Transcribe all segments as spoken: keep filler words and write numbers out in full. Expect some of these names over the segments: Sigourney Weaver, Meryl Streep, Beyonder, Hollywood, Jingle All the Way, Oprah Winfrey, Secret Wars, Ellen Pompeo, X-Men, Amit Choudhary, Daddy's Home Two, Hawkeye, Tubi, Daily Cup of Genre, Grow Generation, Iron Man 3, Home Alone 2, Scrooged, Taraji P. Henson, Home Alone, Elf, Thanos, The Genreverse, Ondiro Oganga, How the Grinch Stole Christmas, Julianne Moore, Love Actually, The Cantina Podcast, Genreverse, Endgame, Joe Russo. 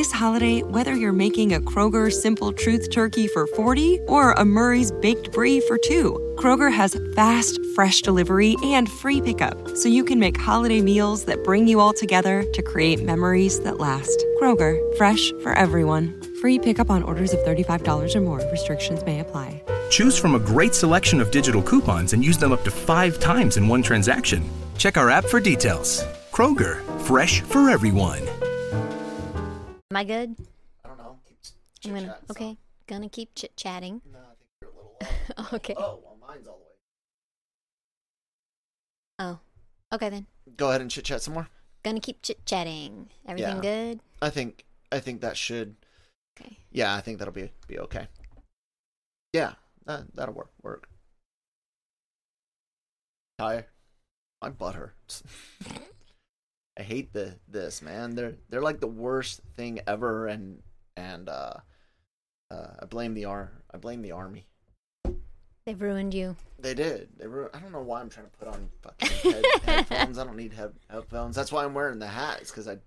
This holiday, whether you're making a Kroger Simple Truth Turkey for forty or a Murray's Baked Brie for two, Kroger has fast, fresh delivery and free pickup, so you can make holiday meals that bring you all together to create memories that last. Kroger, fresh for everyone. Free pickup on orders of thirty-five dollars or more. Restrictions may apply. Choose from a great selection of digital coupons and use them up to five times in one transaction. Check our app for details. Kroger, fresh for everyone. Am I good? I don't know. Keep I'm gonna, okay, gonna keep chit-chatting. No, I think you're a little off. Okay. Oh, well, mine's all the way. Oh, okay then. Go ahead and chit-chat some more. Gonna keep chit-chatting. Everything yeah. good? I think I think that should. Okay. Yeah, I think that'll be be okay. Yeah, that that'll work. Work. Hi, I'm butthurt. I hate the this man. They're they're like the worst thing ever, and and uh, uh, I blame the ar I blame the army. They've ruined you. They did. They ru- I don't know why I'm trying to put on fucking head, headphones. I don't need head, headphones. That's why I'm wearing the hat. It's because I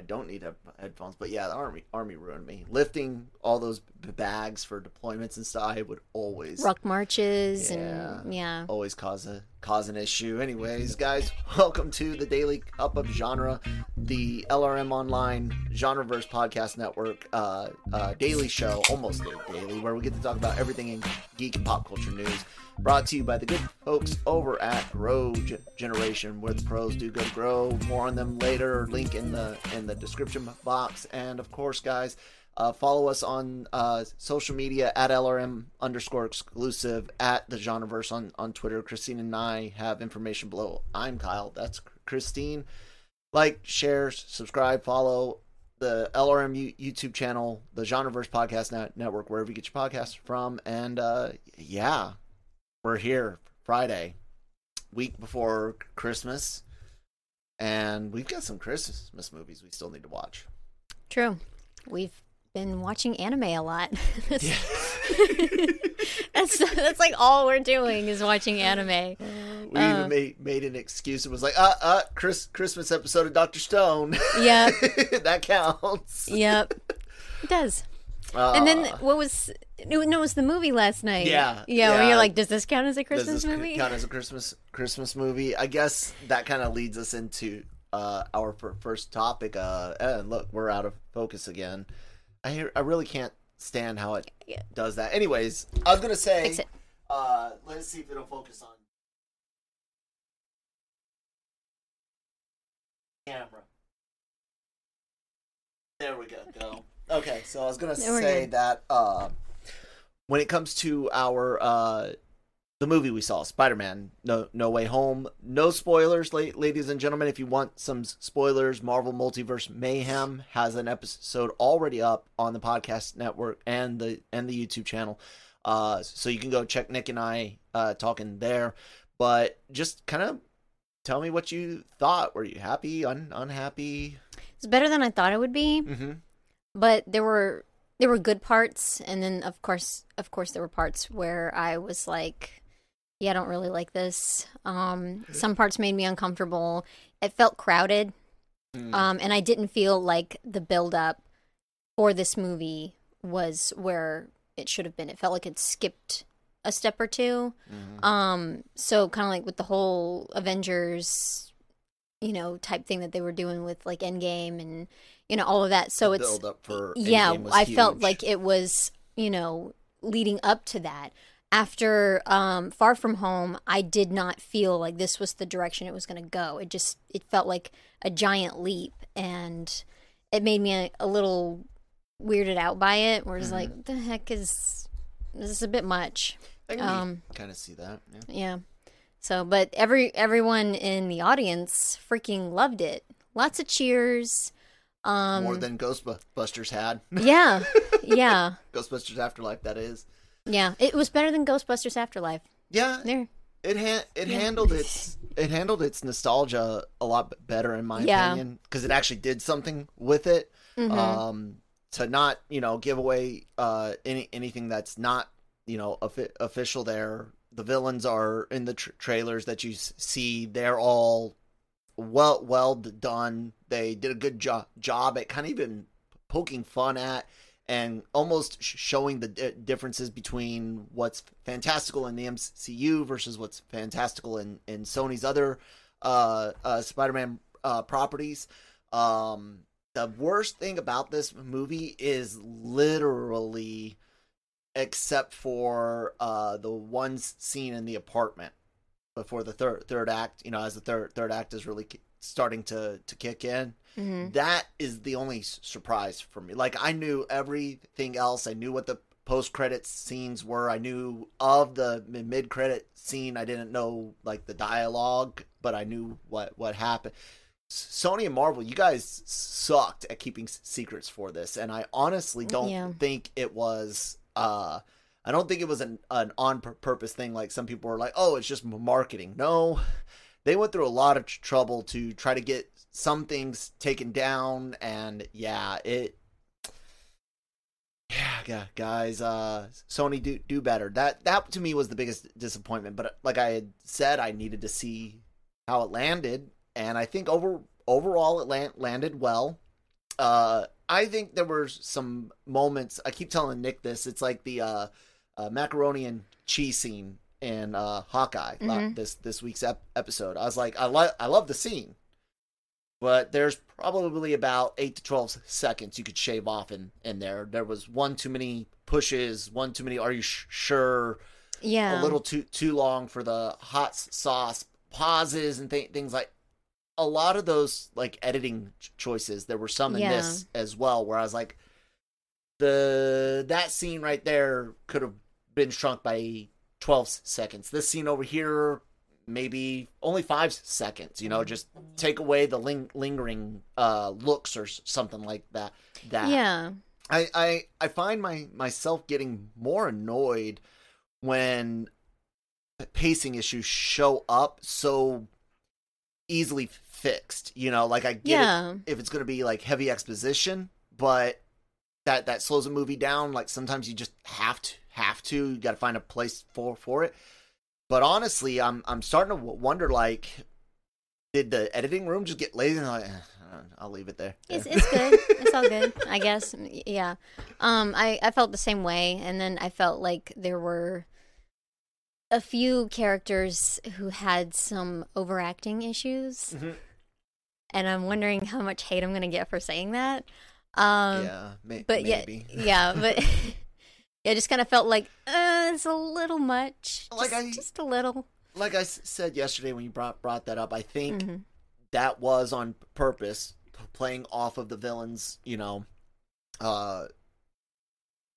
I don't need head, headphones. But yeah, the army army ruined me. Lifting all those b- bags for deployments and stuff. I would always rock marches yeah, and yeah, always cause a cause an issue. Anyways, guys, welcome to the Daily Cup of Genre, the LRMOnline Genreverse Podcast Network uh, uh, daily show, almost daily, where we get to talk about everything in geek and pop culture news, brought to you by the good folks over at Grow Generation, where the pros do go to grow. More on them later. Link in the in the description box. And of course, guys, Uh, follow us on uh, social media at L R M underscore exclusive, at the Genreverse on, on Twitter. Christine and I have information below. I'm Kyle. That's Christine. Like, share, subscribe, follow the L R M YouTube channel, the Genreverse Podcast Net- Network, wherever you get your podcasts from. And uh, yeah, we're here Friday, week before Christmas. And we've got some Christmas movies we still need to watch. True. We've been watching anime a lot. that's, yeah. that's that's like all we're doing is watching anime. Uh, we uh, even made, made an excuse and was like, uh, uh, Chris, Christmas episode of Doctor Stone. Yeah, that counts. Yep, it does. Uh, and then what was? No, it was the movie last night. Yeah, yeah. yeah. Where you're like, does this count as a Christmas does this movie? Count as a Christmas Christmas movie? I guess that kind of leads us into uh, our first topic. Uh, and look, we're out of focus again. I hear, I really can't stand how it does that. Anyways, I was going to say, uh, let's see if it'll focus on camera. There we go. go. Okay, so I was going to say that uh, when it comes to our uh, the movie we saw, Spider-Man, No No Way Home, no spoilers, ladies and gentlemen. If you want some spoilers, Marvel Multiverse Mayhem has an episode already up on the podcast network and the and the YouTube channel. Uh, so you can go check Nick and I uh, talking there. But just kind of tell me what you thought. Were you happy, un- unhappy? It's better than I thought it would be. Mm-hmm. But there were there were good parts, and then of course of course there were parts where I was like, yeah, I don't really like this. Um, some parts made me uncomfortable. It felt crowded. Mm. Um, and I didn't feel like the build-up for this movie was where it should have been. It felt like it skipped a step or two. Mm-hmm. Um, so kind of like with the whole Avengers, you know, type thing that they were doing with like Endgame and, you know, all of that. So the it's... build-up for yeah, Endgame was I huge. Felt like it was, you know, leading up to that. After um, Far From Home, I did not feel like this was the direction it was going to go. It just, it felt like a giant leap, and it made me a, a little weirded out by it, where it's mm. like, the heck is, this is a bit much. I can um, kind of see that. Yeah. yeah. So, but every everyone in the audience freaking loved it. Lots of cheers. Um, More than Ghostbusters had. Yeah, yeah. Ghostbusters Afterlife, that is. Yeah, it was better than Ghostbusters Afterlife. Yeah, there. It ha- it yeah. handled its it handled its nostalgia a lot better, in my yeah. opinion, because it actually did something with it. Mm-hmm. Um, to not you know give away uh any anything that's not you know of- official. There, the villains are in the tra- trailers that you see. They're all well well done. They did a good job job at kind of even poking fun at and almost showing the d- differences between what's fantastical in the M C U versus what's fantastical in, in Sony's other uh, uh, Spider-Man uh, properties. Um, the worst thing about this movie is literally, except for uh, the one scene in the apartment before the third third act, you know, as the third third act is really starting to, to kick in. Mm-hmm. That is the only surprise for me. Like, I knew everything else. I knew what the post-credits scenes were. I knew of the mid-credit scene. I didn't know, like, the dialogue, but I knew what, what happened. Sony and Marvel, you guys sucked at keeping s- secrets for this, and I honestly don't yeah. think it was... Uh, I don't think it was an, an on-purpose thing. Like, some people were like, oh, it's just marketing. No, they went through a lot of tr- trouble to try to get some things taken down, and yeah, it, yeah, guys, uh, Sony, do do better. That that to me was the biggest disappointment. But like I had said, I needed to see how it landed, and I think over overall it land, landed well. Uh, I think there were some moments. I keep telling Nick this. It's like the uh, uh, macaroni and cheese scene in uh, Hawkeye. Mm-hmm. This this week's ep- episode. I was like, I love I love the scene. But there's probably about eight to twelve seconds you could shave off in, in there. There was one too many pushes, one too many, are you sh- sure? Yeah. A little too too long for the hot sauce pauses and th- things like. A lot of those, like, editing ch- choices, there were some in yeah. this as well, where I was like, the that scene right there could have been shrunk by twelve seconds. This scene over here... maybe only five seconds, you know, just take away the ling- lingering uh, looks or something like that. That yeah. I, I, I find my myself getting more annoyed when pacing issues show up so easily fixed, you know, like I get yeah. it if it's going to be like heavy exposition, but that, that slows a movie down. Like sometimes you just have to, have to, you got to find a place for, for it. But honestly, I'm I'm starting to wonder, like, did the editing room just get lazy? And like, eh, I'll leave it there. there. It's, it's good. It's all good, I guess. Yeah. Um, I, I felt the same way. And then I felt like there were a few characters who had some overacting issues. Mm-hmm. And I'm wondering how much hate I'm going to get for saying that. Um, yeah, may- but maybe. Yeah, yeah but... I just kind of felt like, uh, it's a little much. Just, like I, just a little. Like I said yesterday when you brought brought that up, I think mm-hmm. that was on purpose, playing off of the villains, you know, uh,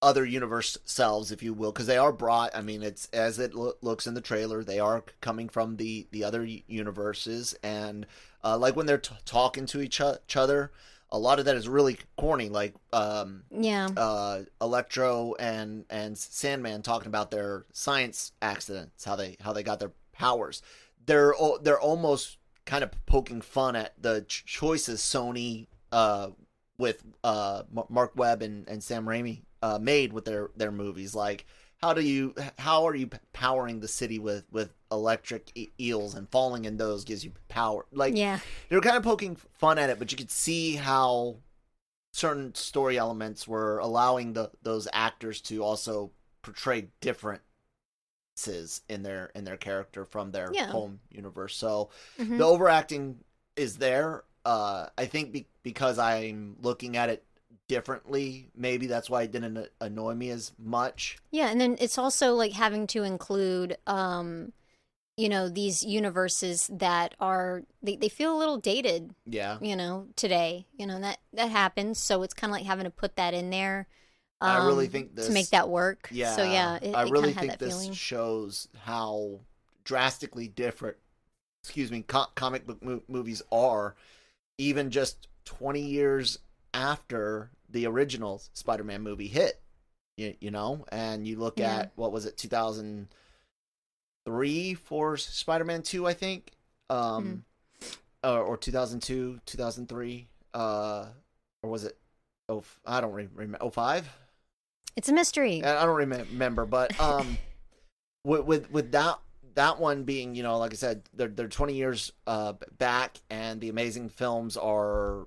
other universe selves, if you will, because they are brought, I mean, it's as it lo- looks in the trailer, they are coming from the, the other universes. And uh, like when they're t- talking to each, o- each other, a lot of that is really corny, like um, yeah. uh, Electro and, and Sandman talking about their science accidents, how they how they got their powers. They're they're almost kind of poking fun at the choices Sony uh, with uh, Mark Webb and, and Sam Raimi uh, made with their, their movies. Like how do you how are you powering the city with, with electric e- eels, and falling in those gives you power. Like, yeah. they were kind of poking fun at it, but you could see how certain story elements were allowing the, those actors to also portray differences in their in their character from their yeah. home universe. So mm-hmm. the overacting is there. Uh, I think be, because I'm looking at it differently, maybe that's why it didn't annoy me as much. Yeah, and then it's also like having to include... Um... you know, these universes that are, they, they feel a little dated, yeah. you know, today, you know, that, that happens. So it's kind of like having to put that in there um, I really think this, to make that work. Yeah. So yeah, it, I really it think this feeling. Shows how drastically different, excuse me, co- comic book mo- movies are even just twenty years after the original Spider-Man movie hit, you, you know, and you look yeah. at, what was it, two thousand Three for Spider-Man Two, I think, um, mm. uh, or two thousand two, two thousand three, uh, or was it? Oh, I don't remember. Oh, five. It's a mystery. I don't remember, but um, with, with with that that one being, you know, like I said, they're they're twenty years uh back, and the amazing films are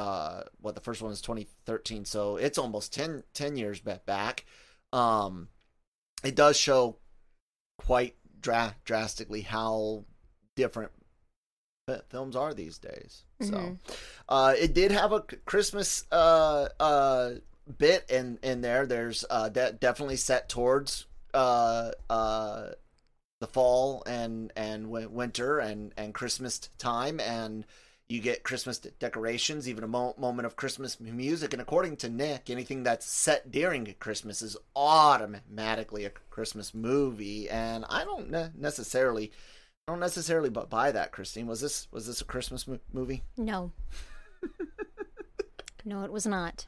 uh, what the first one was twenty thirteen, so it's almost ten, ten years back. Um, it does show quite dra- drastically how different films are these days. Mm-hmm. So uh, it did have a Christmas uh, uh, bit in, in there. There's uh, de- definitely set towards uh, uh, the fall and, and winter and, and Christmas time, and you get Christmas decorations, even a mo- moment of Christmas music. And according to Nick, anything that's set during Christmas is automatically a Christmas movie. And I don't ne- necessarily, I don't necessarily buy that. Christine, was this was this a Christmas mo- movie? No, no, it was not.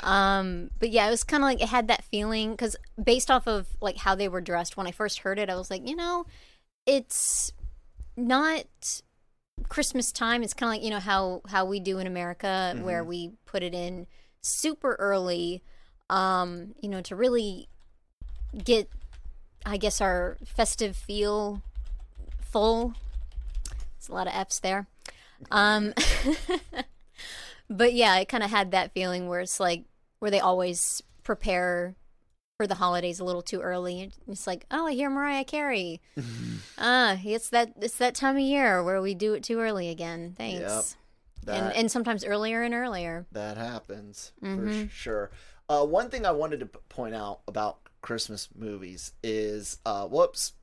Um, but yeah, it was kind of like it had that feeling because based off of like how they were dressed when I first heard it, I was like, you know, it's not Christmas time. It's kind of like, you know, how how we do in America, mm-hmm. where we put it in super early, um, you know, to really get, I guess, our festive feel full. There's a lot of F's there. Um, but yeah, it kind of had that feeling where it's like, where they always prepare for the holidays a little too early. It's like, oh, I hear Mariah Carey. Ah, uh, it's that it's that time of year where we do it too early again. Thanks. Yep, that, and and sometimes earlier and earlier. That happens, mm-hmm. for sure. Uh, one thing I wanted to point out about Christmas movies is, uh, whoops,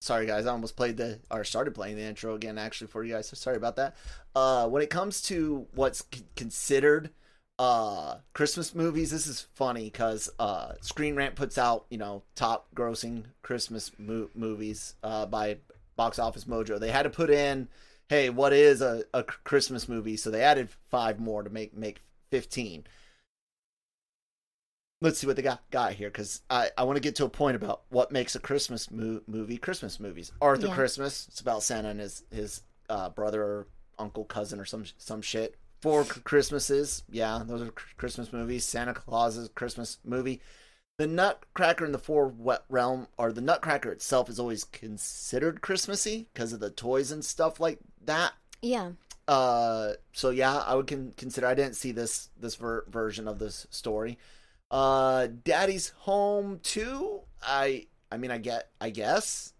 sorry guys, I almost played the or started playing the intro again actually for you guys. So sorry about that. Uh, when it comes to what's c- considered Uh, Christmas movies, this is funny because uh, Screen Rant puts out, you know, top grossing Christmas mo- movies uh, by Box Office Mojo. They had to put in, hey, what is a, a Christmas movie? So they added five more to make make fifteen. Let's see what they got, got here because I, I want to get to a point about what makes a Christmas mo- movie Christmas movies. Arthur yeah. Christmas, it's about Santa and his, his uh, brother or uncle, cousin or some some shit. Four Christmases, yeah, those are Christmas movies. Santa Claus's Christmas movie. The Nutcracker and the Four Wet Realm, or the Nutcracker itself, is always considered Christmassy because of the toys and stuff like that. Yeah. Uh. So yeah, I would con- consider. I didn't see this this ver- version of this story. Uh, Daddy's Home Two. I. I mean, I get. I guess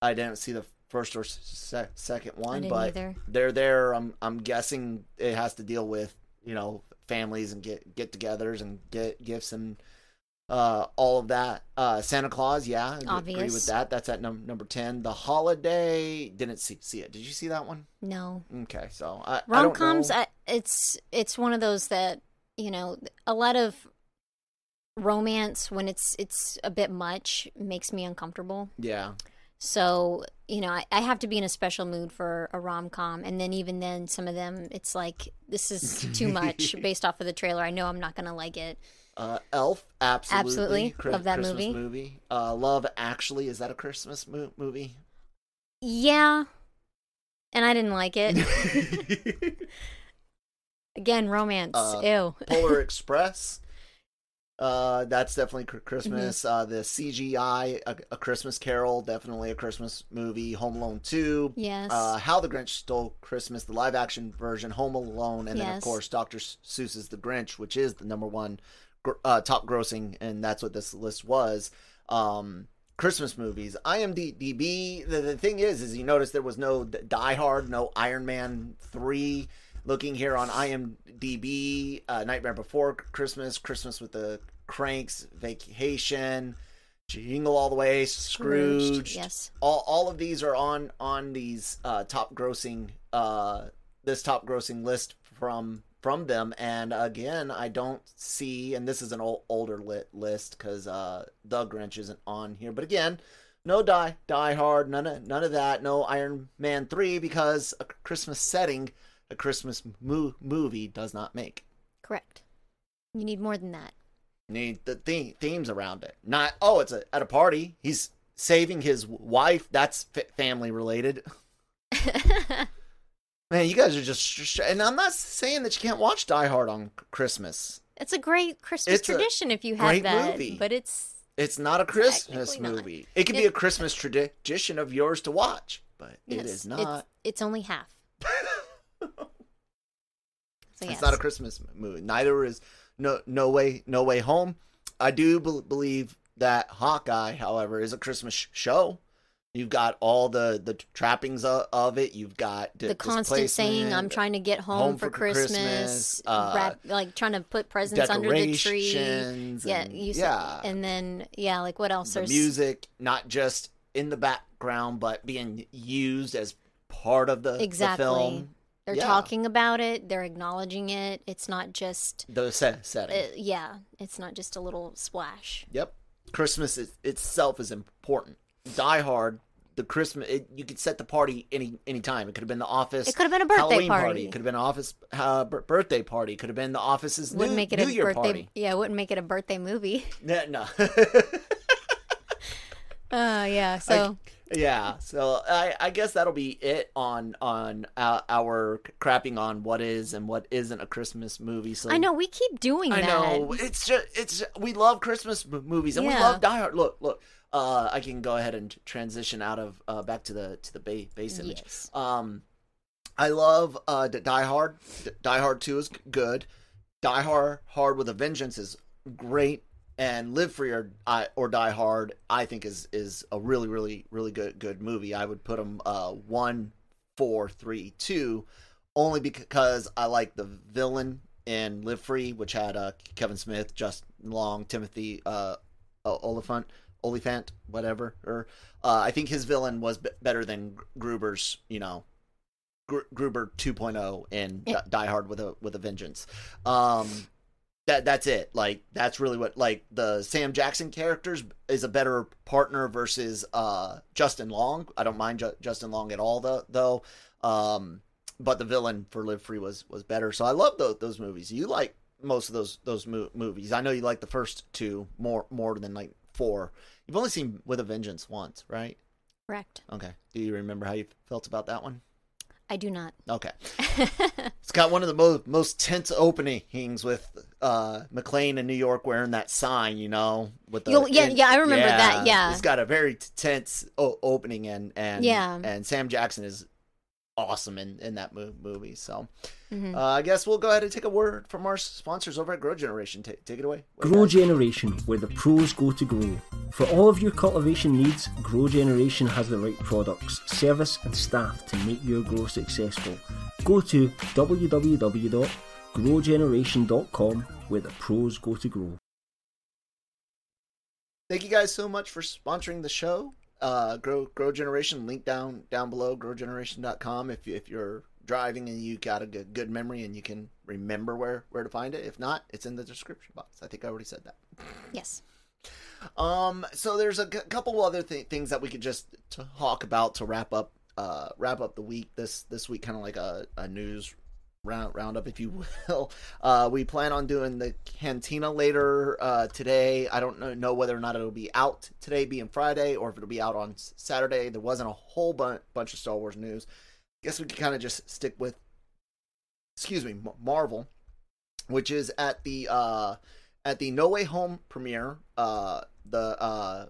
I didn't see the first or se- second one, but either. they're there. I'm I'm guessing it has to deal with, you know, families and get get-togethers and get gifts and uh, all of that. Uh, Santa Claus, yeah, I agree with that. That's at num- number ten. The Holiday, didn't see see it. Did you see that one? No. Okay, so I rom-coms. I don't know. I, it's it's one of those that, you know, a lot of romance when it's it's a bit much makes me uncomfortable. Yeah. So, you know, I, I have to be in a special mood for a rom-com. And then even then, some of them, it's like, this is too much based off of the trailer. I know I'm not going to like it. Uh, Elf, absolutely. Absolutely. Cri- love that Christmas movie. movie. Uh, Love Actually, is that a Christmas mo- movie? Yeah. And I didn't like it. Again, romance. Uh, Ew. Polar Express. Uh, that's definitely Christmas. Mm-hmm. Uh, the C G I, a, a Christmas Carol, definitely a Christmas movie. Home Alone Two, yes. Uh, How the Grinch Stole Christmas, the live action version. Home Alone, and yes. then of course Doctor Seuss's The Grinch, which is the number one gr- uh, top grossing, and that's what this list was. Um, Christmas movies. I M D B. The, the thing is, is you notice there was no Die Hard, no Iron Man Three. Looking here on I M D B, uh, Nightmare Before Christmas, Christmas with the Cranks, Vacation, Jingle All the Way, Scrooge. Scrooged, yes. All all of these are on on these uh, top grossing uh, this top grossing list from from them. And again, I don't see. And this is an old, older lit list because uh, The Grinch isn't on here. But again. No die, die Hard, none of none of that. No Iron Man three because a Christmas setting, a Christmas mo- movie does not make. Correct. You need more than that. You need the theme, themes around it. Not oh, it's a, at a party. He's saving his wife. That's f- family related. Man, you guys are just. Sh- and I'm not saying that you can't watch Die Hard on Christmas. It's a great Christmas it's tradition if you have that. Movie. But it's. It's not a Christmas movie. Not. It could it, be a Christmas tradition of yours to watch, but yes, it is not. It's, it's only half. So, yes. It's not a Christmas movie. Neither is No No Way No Way Home. I do be- believe that Hawkeye, however, is a Christmas sh- show. You've got all the, the trappings of, of it. You've got di- the constant saying, "I'm trying to get home, home for, for Christmas." Christmas uh, wrap, like trying to put presents under the tree. And, yeah, you yeah. Said, and then yeah, like what else? The There's music, not just in the background, but being used as part of the, exactly. the film. They're yeah. talking about it. They're acknowledging it. It's not just... The set, setting. Uh, yeah. It's not just a little splash. Yep. Christmas is, itself is important. Die Hard, the Christmas... It, you could set the party any any time. It could have been the office... It could have been a birthday Halloween party. party. It could have been an office uh, b- birthday party. It could have been the office's wouldn't new, make it new a Year birthday, party. Yeah, it wouldn't make it a birthday movie. No. no. Uh, yeah, so... I, Yeah, so I, I guess that'll be it on on uh, our crapping on what is and what isn't a Christmas movie. So I know we keep doing I that. I know it's just it's just, we love Christmas movies and yeah. we love Die Hard. Look, look, uh, I can go ahead and transition out of uh, back to the to the ba- base image. Yes. Um, I love uh Die Hard. Die Hard Two is good. Die Hard Hard with a Vengeance is great. And Live Free or, or Die Hard, I think, is, is a really, really, really good good movie. I would put them uh, one, four, three, two, only because I like the villain in Live Free, which had uh, Kevin Smith, Justin Long, Timothy uh, Oliphant, Oliphant, whatever. Or uh, I think his villain was b- better than Gruber's, you know, Gr- Gruber two point oh in yeah. Die Hard with a with a Vengeance. Um That that's it. Like that's really what like the Sam Jackson characters is a better partner versus uh, Justin Long. I don't mind Ju- Justin Long at all though. though. Um, but the villain for Live Free was, was better. So I love those those movies. You like most of those those mo- movies. I know you like the first two more more than like four. You've only seen With a Vengeance once, right? Correct. Okay. Do you remember how you felt about that one? I do not. Okay. It's got one of the most, most tense openings with uh, McClane in New York wearing that sign, you know. With the, Yo, yeah, and, yeah, I remember yeah, that, yeah. It's got a very t- tense o- opening, and and, yeah. and Sam Jackson is awesome in, in that mo- movie. So mm-hmm. uh, I guess we'll go ahead and take a word from our sponsors over at Grow Generation. T- take it away. Grow Generation, where the pros go to grow. For all of your cultivation needs, Grow Generation has the right products, service and staff to make your grow successful. Go to w w w dot grow generation dot com, where the pros go to grow. Thank you guys so much for sponsoring the show. Uh, Grow Grow Generation, link down down below, grow generation dot com. If, you, if you're driving and you got a good, good memory and you can remember where, where to find it. If not, it's in the description box. I think I already said that. Yes. Um, so there's a couple other th- things that we could just talk about to wrap up, uh, wrap up the week this, this week, kind of like a, a news round roundup, if you will. Uh, we plan on doing the Cantina later, uh, today. I don't know, know whether or not it'll be out today being Friday or if it'll be out on Saturday. There wasn't a whole bun- bunch of Star Wars news. I guess we could kind of just stick with, excuse me, M- Marvel, which is at the, uh, at the No Way Home premiere, uh, the uh,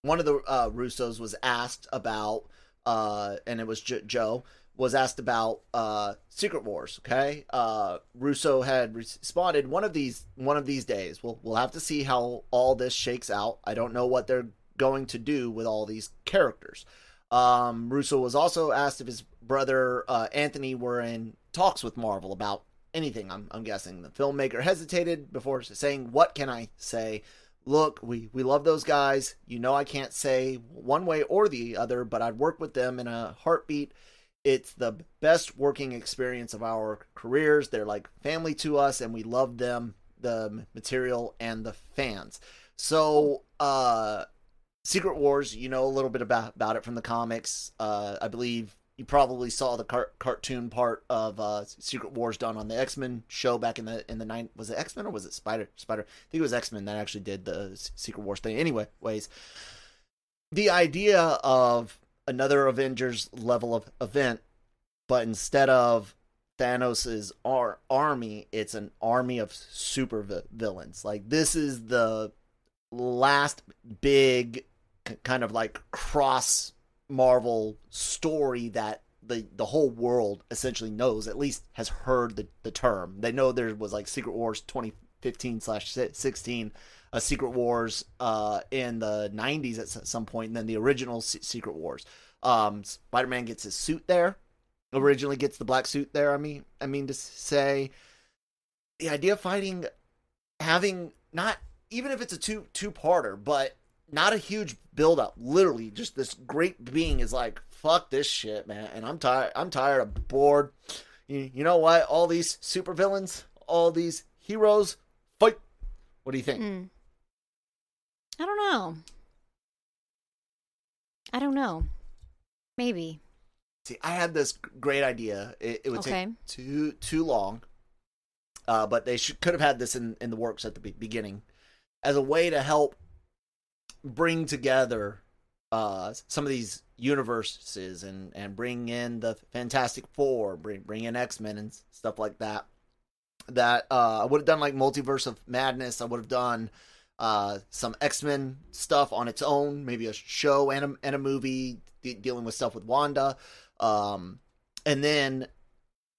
one of the uh, Russos was asked about, uh, and it was J- Joe, was asked about uh, Secret Wars. Okay, uh, Russo had responded, "One of these, one of these days, we'll we'll have to see how all this shakes out. I don't know what they're going to do with all these characters." Um, Russo was also asked if his brother uh, Anthony were in talks with Marvel about anything, I'm, I'm guessing. The filmmaker hesitated before saying, "What can I say? Look, we, we love those guys. You know I can't say one way or the other, but I'd work with them in a heartbeat. It's the best working experience of our careers. They're like family to us, and we love them, the material, and the fans." So, uh, Secret Wars, you know a little bit about, about it from the comics. Uh, I believe... You probably saw the car- cartoon part of uh, Secret Wars done on the X-Men show back in the in the nineties. Was it X-Men or was it Spider? Spider? I think it was X-Men that actually did the S- Secret Wars thing. Anyways, the idea of another Avengers level of event, but instead of Thanos' ar- army, it's an army of super vi- villains. Like, this is the last big c- kind of like cross Marvel story that the, the whole world essentially knows, at least has heard the, the term. They know there was like Secret Wars twenty fifteen slash sixteen, a Secret Wars uh, in the nineties at some point, and then the original C- Secret Wars. Um, Spider-Man gets his suit there, originally gets the black suit there, I mean, I mean to say. The idea of fighting, having not, even if it's a two, two-parter, but not a huge build-up, literally just this great being is like, fuck this shit, man, and I'm tired, I'm tired, I'm bored. You, you know what? All these supervillains, all these heroes, fight. What do you think? Mm. I don't know. I don't know. Maybe. See, I had this great idea. It, it would okay. take too too long, uh, but they should, could have had this in, in the works at the be- beginning as a way to help bring together uh, some of these universes and, and bring in the Fantastic Four, bring bring in X-Men and stuff like that. That uh, I would have done like Multiverse of Madness. I would have done uh, some X-Men stuff on its own, maybe a show and a, and a movie de- dealing with stuff with Wanda. Um, and then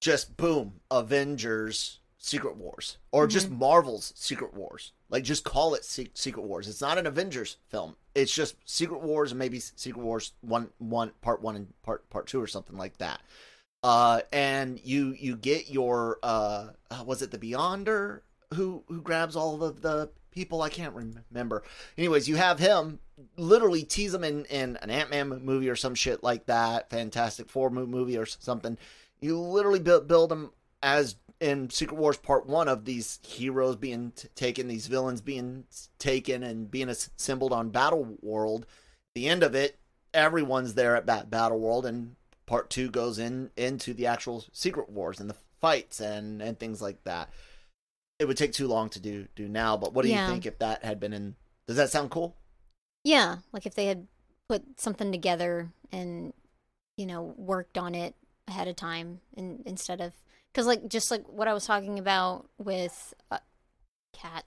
just boom, Avengers Secret Wars, or mm-hmm. just Marvel's Secret Wars. Like, just call it Se- Secret Wars. It's not an Avengers film. It's just Secret Wars, and maybe Secret Wars one, one part one and part part two or something like that. Uh, and you you get your uh, was it the Beyonder who who grabs all of the people? I can't remember. Anyways, you have him literally tease him in, in an Ant-Man movie or some shit like that, Fantastic Four movie or something. You literally build build him as in Secret Wars Part One of these heroes being t- taken, these villains being taken, and being assembled on Battle World. At the end of it, everyone's there at ba- Battle World, and Part two goes in into the actual Secret Wars and the fights and, and things like that. It would take too long to do do now, but what do yeah. you think if that had been in... Does that sound cool? Yeah, like if they had put something together and, you know, worked on it ahead of time and, instead of... Because, like, just like what I was talking about with uh, Cat,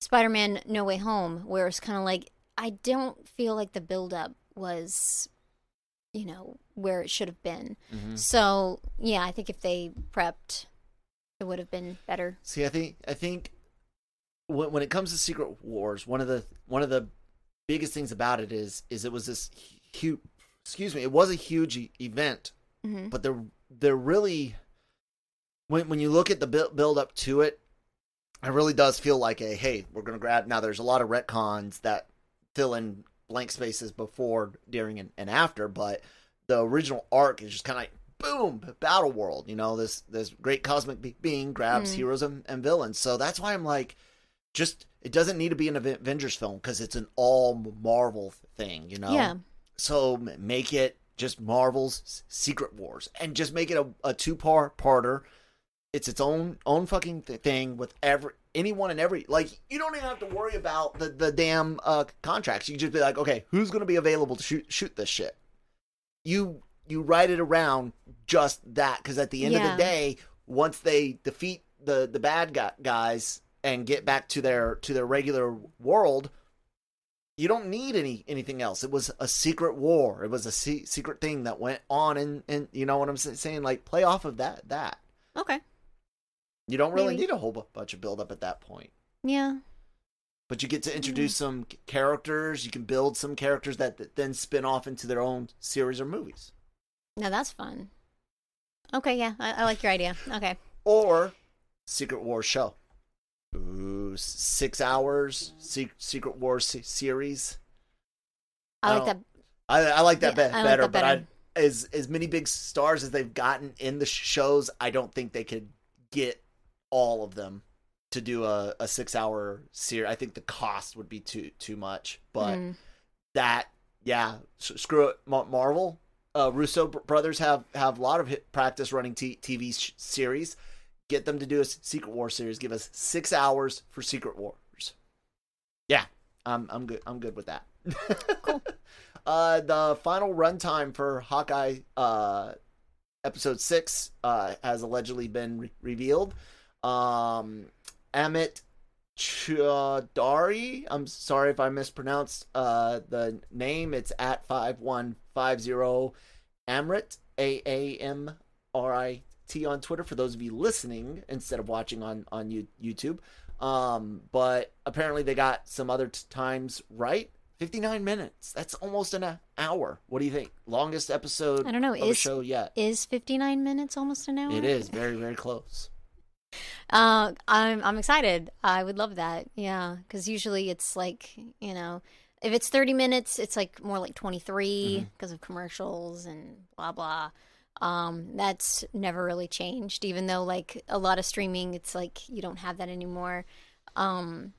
Spider-Man No Way Home, where it's kind of like, I don't feel like the build-up was... you know, where it should have been. Mm-hmm. So, yeah, I think if they prepped, it would have been better. See, I think I think when, when it comes to Secret Wars, one of the one of the biggest things about it is is it was this huge, excuse me, it was a huge e- event, mm-hmm. but they're they're really when when you look at the build, build up to it, it really does feel like a hey, we're going to grab now there's a lot of retcons that fill in blank spaces before, during, and, and after, but the original arc is just kind of like, boom, Battle World, you know, this this great cosmic being grabs mm. heroes and, and villains. So that's why I'm like, just, it doesn't need to be an Avengers film, because it's an all Marvel thing, you know? Yeah. So make it just Marvel's Secret Wars, and just make it a, a two-parter. It's its own own fucking th- thing with every... anyone and every, like, you don't even have to worry about the, the damn uh, contracts. You can just be like, okay, who's going to be available to shoot shoot this shit? You you write it around just that, because at the end yeah. of the day, once they defeat the, the bad guys and get back to their to their regular world, you don't need any anything else. It was a secret war. It was a se- secret thing that went on, and, and you know what I'm saying? Like, play off of that. that. Okay. You don't really Maybe. need a whole b- bunch of build-up at that point. Yeah. But you get to introduce yeah. some characters. You can build some characters that, that then spin off into their own series or movies. Now that's fun. Okay, yeah. I, I like your idea. Okay. Or Secret Wars show. Ooh, six hours. Se- Secret Wars se- series. I, I like that. I, I like that yeah, be- I like better, that better. But I'd, as, as many big stars as they've gotten in the shows, I don't think they could get all of them to do a, a six hour series. I think the cost would be too too much, but mm. that yeah so screw it. Marvel uh Russo brothers have have a lot of hit practice running t- TV sh- series. Get them to do a Secret War series. Give us six hours for Secret Wars. Yeah, I'm I'm good I'm good with that. Cool. Uh, the final runtime for Hawkeye uh episode six uh has allegedly been re- revealed. Um, Amit Choudhary, I'm sorry if I mispronounced uh, the name. It's at five one five zero Amrit A A M R I T on Twitter, for those of you listening instead of watching on, on YouTube. Um, but apparently they got some other t- times right. fifty-nine minutes. That's almost an hour. What do you think? Longest episode I don't know, of is, a show yet. Is fifty-nine minutes almost an hour? It is. Very, very close. Uh, I'm I'm excited. I would love that. Yeah, because usually it's like, you know, if it's thirty minutes, it's like more like twenty-three because mm-hmm. of commercials and blah, blah. Um, that's never really changed, even though like a lot of streaming, it's like you don't have that anymore. Um,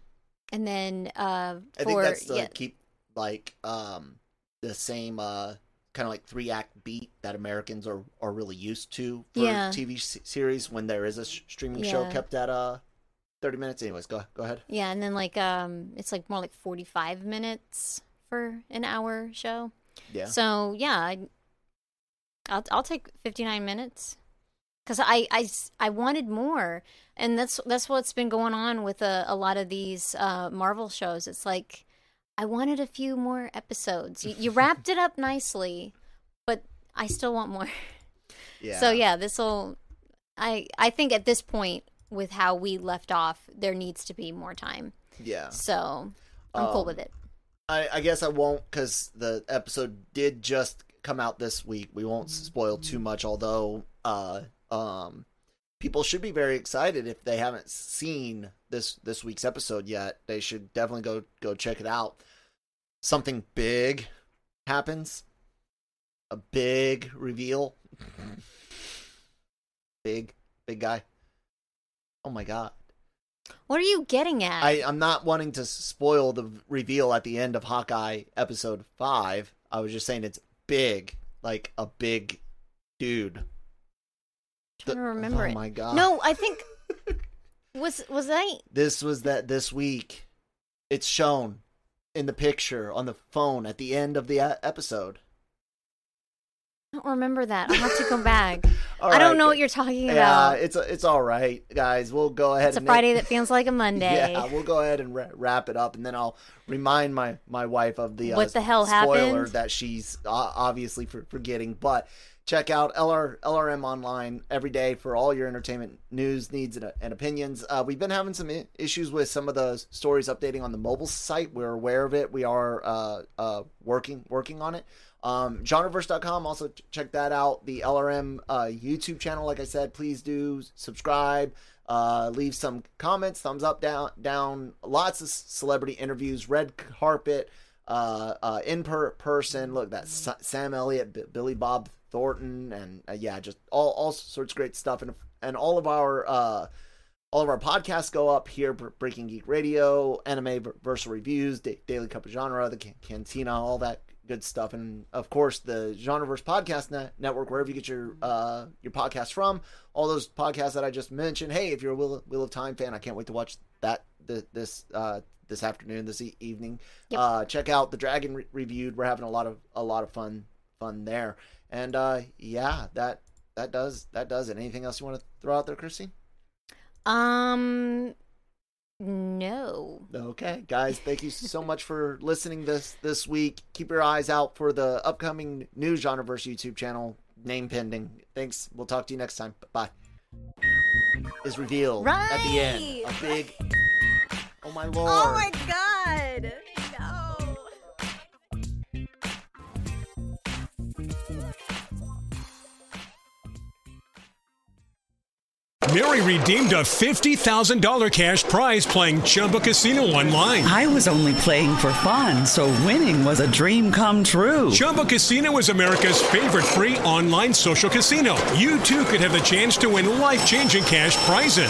and then uh, for, I think that's the yeah. keep like um, the same uh, kind of like three act beat that Americans are, are really used to for yeah. T V series when there is a sh- streaming yeah. show kept at uh thirty minutes. Anyways, go go ahead. Yeah, and then like um, it's like more like forty-five minutes for an hour show. Yeah. So yeah, I, I'll I'll take fifty-nine minutes because I, I, I wanted more, and that's that's what's been going on with a, a lot of these uh, Marvel shows. It's like I wanted a few more episodes. You, you wrapped it up nicely, but I still want more. Yeah. So yeah, this will. I I think at this point, with how we left off, there needs to be more time. Yeah. So I'm um, cool with it. I, I guess I won't, because the episode did just come out this week. We won't spoil too much, although uh, um, people should be very excited if they haven't seen this this week's episode yet. They should definitely go, go check it out. Something big happens. A big reveal. Big, big guy. Oh my god! What are you getting at? I, I'm not wanting to spoil the reveal at the end of Hawkeye episode five. I was just saying it's big, like a big dude. I'm trying the, to remember oh it. Oh my god! No, I think was was I. This was that this week. It's shown in the picture on the phone at the end of the episode. I don't remember that. I'll have to go back. I right. don't know what you're talking about. Yeah, it's it's all right, guys. We'll go ahead. It's and a Friday that feels like a Monday. Yeah, we'll go ahead and ra- wrap it up, and then I'll remind my, my wife of the, uh, what the hell spoiler happened? That she's uh, obviously for, forgetting. But check out L R M Online every day for all your entertainment news, needs, and, and opinions. Uh, we've been having some I- issues with some of the stories updating on the mobile site. We're aware of it. We are uh, uh, working working on it. Um, genreverse dot com, also check that out. The L R M uh, YouTube channel, like I said, please do subscribe, uh, leave some comments, thumbs up, down, down. Lots of celebrity interviews, red carpet, uh, uh, in per- person. Look, that's Sam Elliott, B- Billy Bob Thornton, and uh, yeah, just all, all sorts of great stuff. And and all of our uh, all of our podcasts go up here: Breaking Geek Radio, Anime Versal Reviews, da- Daily Cup of Genre, the can- Cantina, all that good stuff, and of course the Genreverse Podcast Net- Network, wherever you get your uh, your podcast from. All those podcasts that I just mentioned. Hey, if you're a Wheel of, Wheel of Time fan, I can't wait to watch that the, this uh, this afternoon, this e- evening. Yep. Uh, check out the Dragon Re- Reviewed. We're having a lot of a lot of fun fun there. And uh, yeah, that that does that does it. Anything else you want to throw out there, Christine? Um. No. Okay, guys, thank you so much for listening this this week. Keep your eyes out for the upcoming new Genreverse YouTube channel, name pending. Thanks. We'll talk to you next time. Bye. Is revealed right. at the end. A big. Oh my lord. Oh my god. Mary redeemed a fifty thousand dollars cash prize playing Chumba Casino online. I was only playing for fun, so winning was a dream come true. Chumba Casino is America's favorite free online social casino. You, too, could have the chance to win life-changing cash prizes.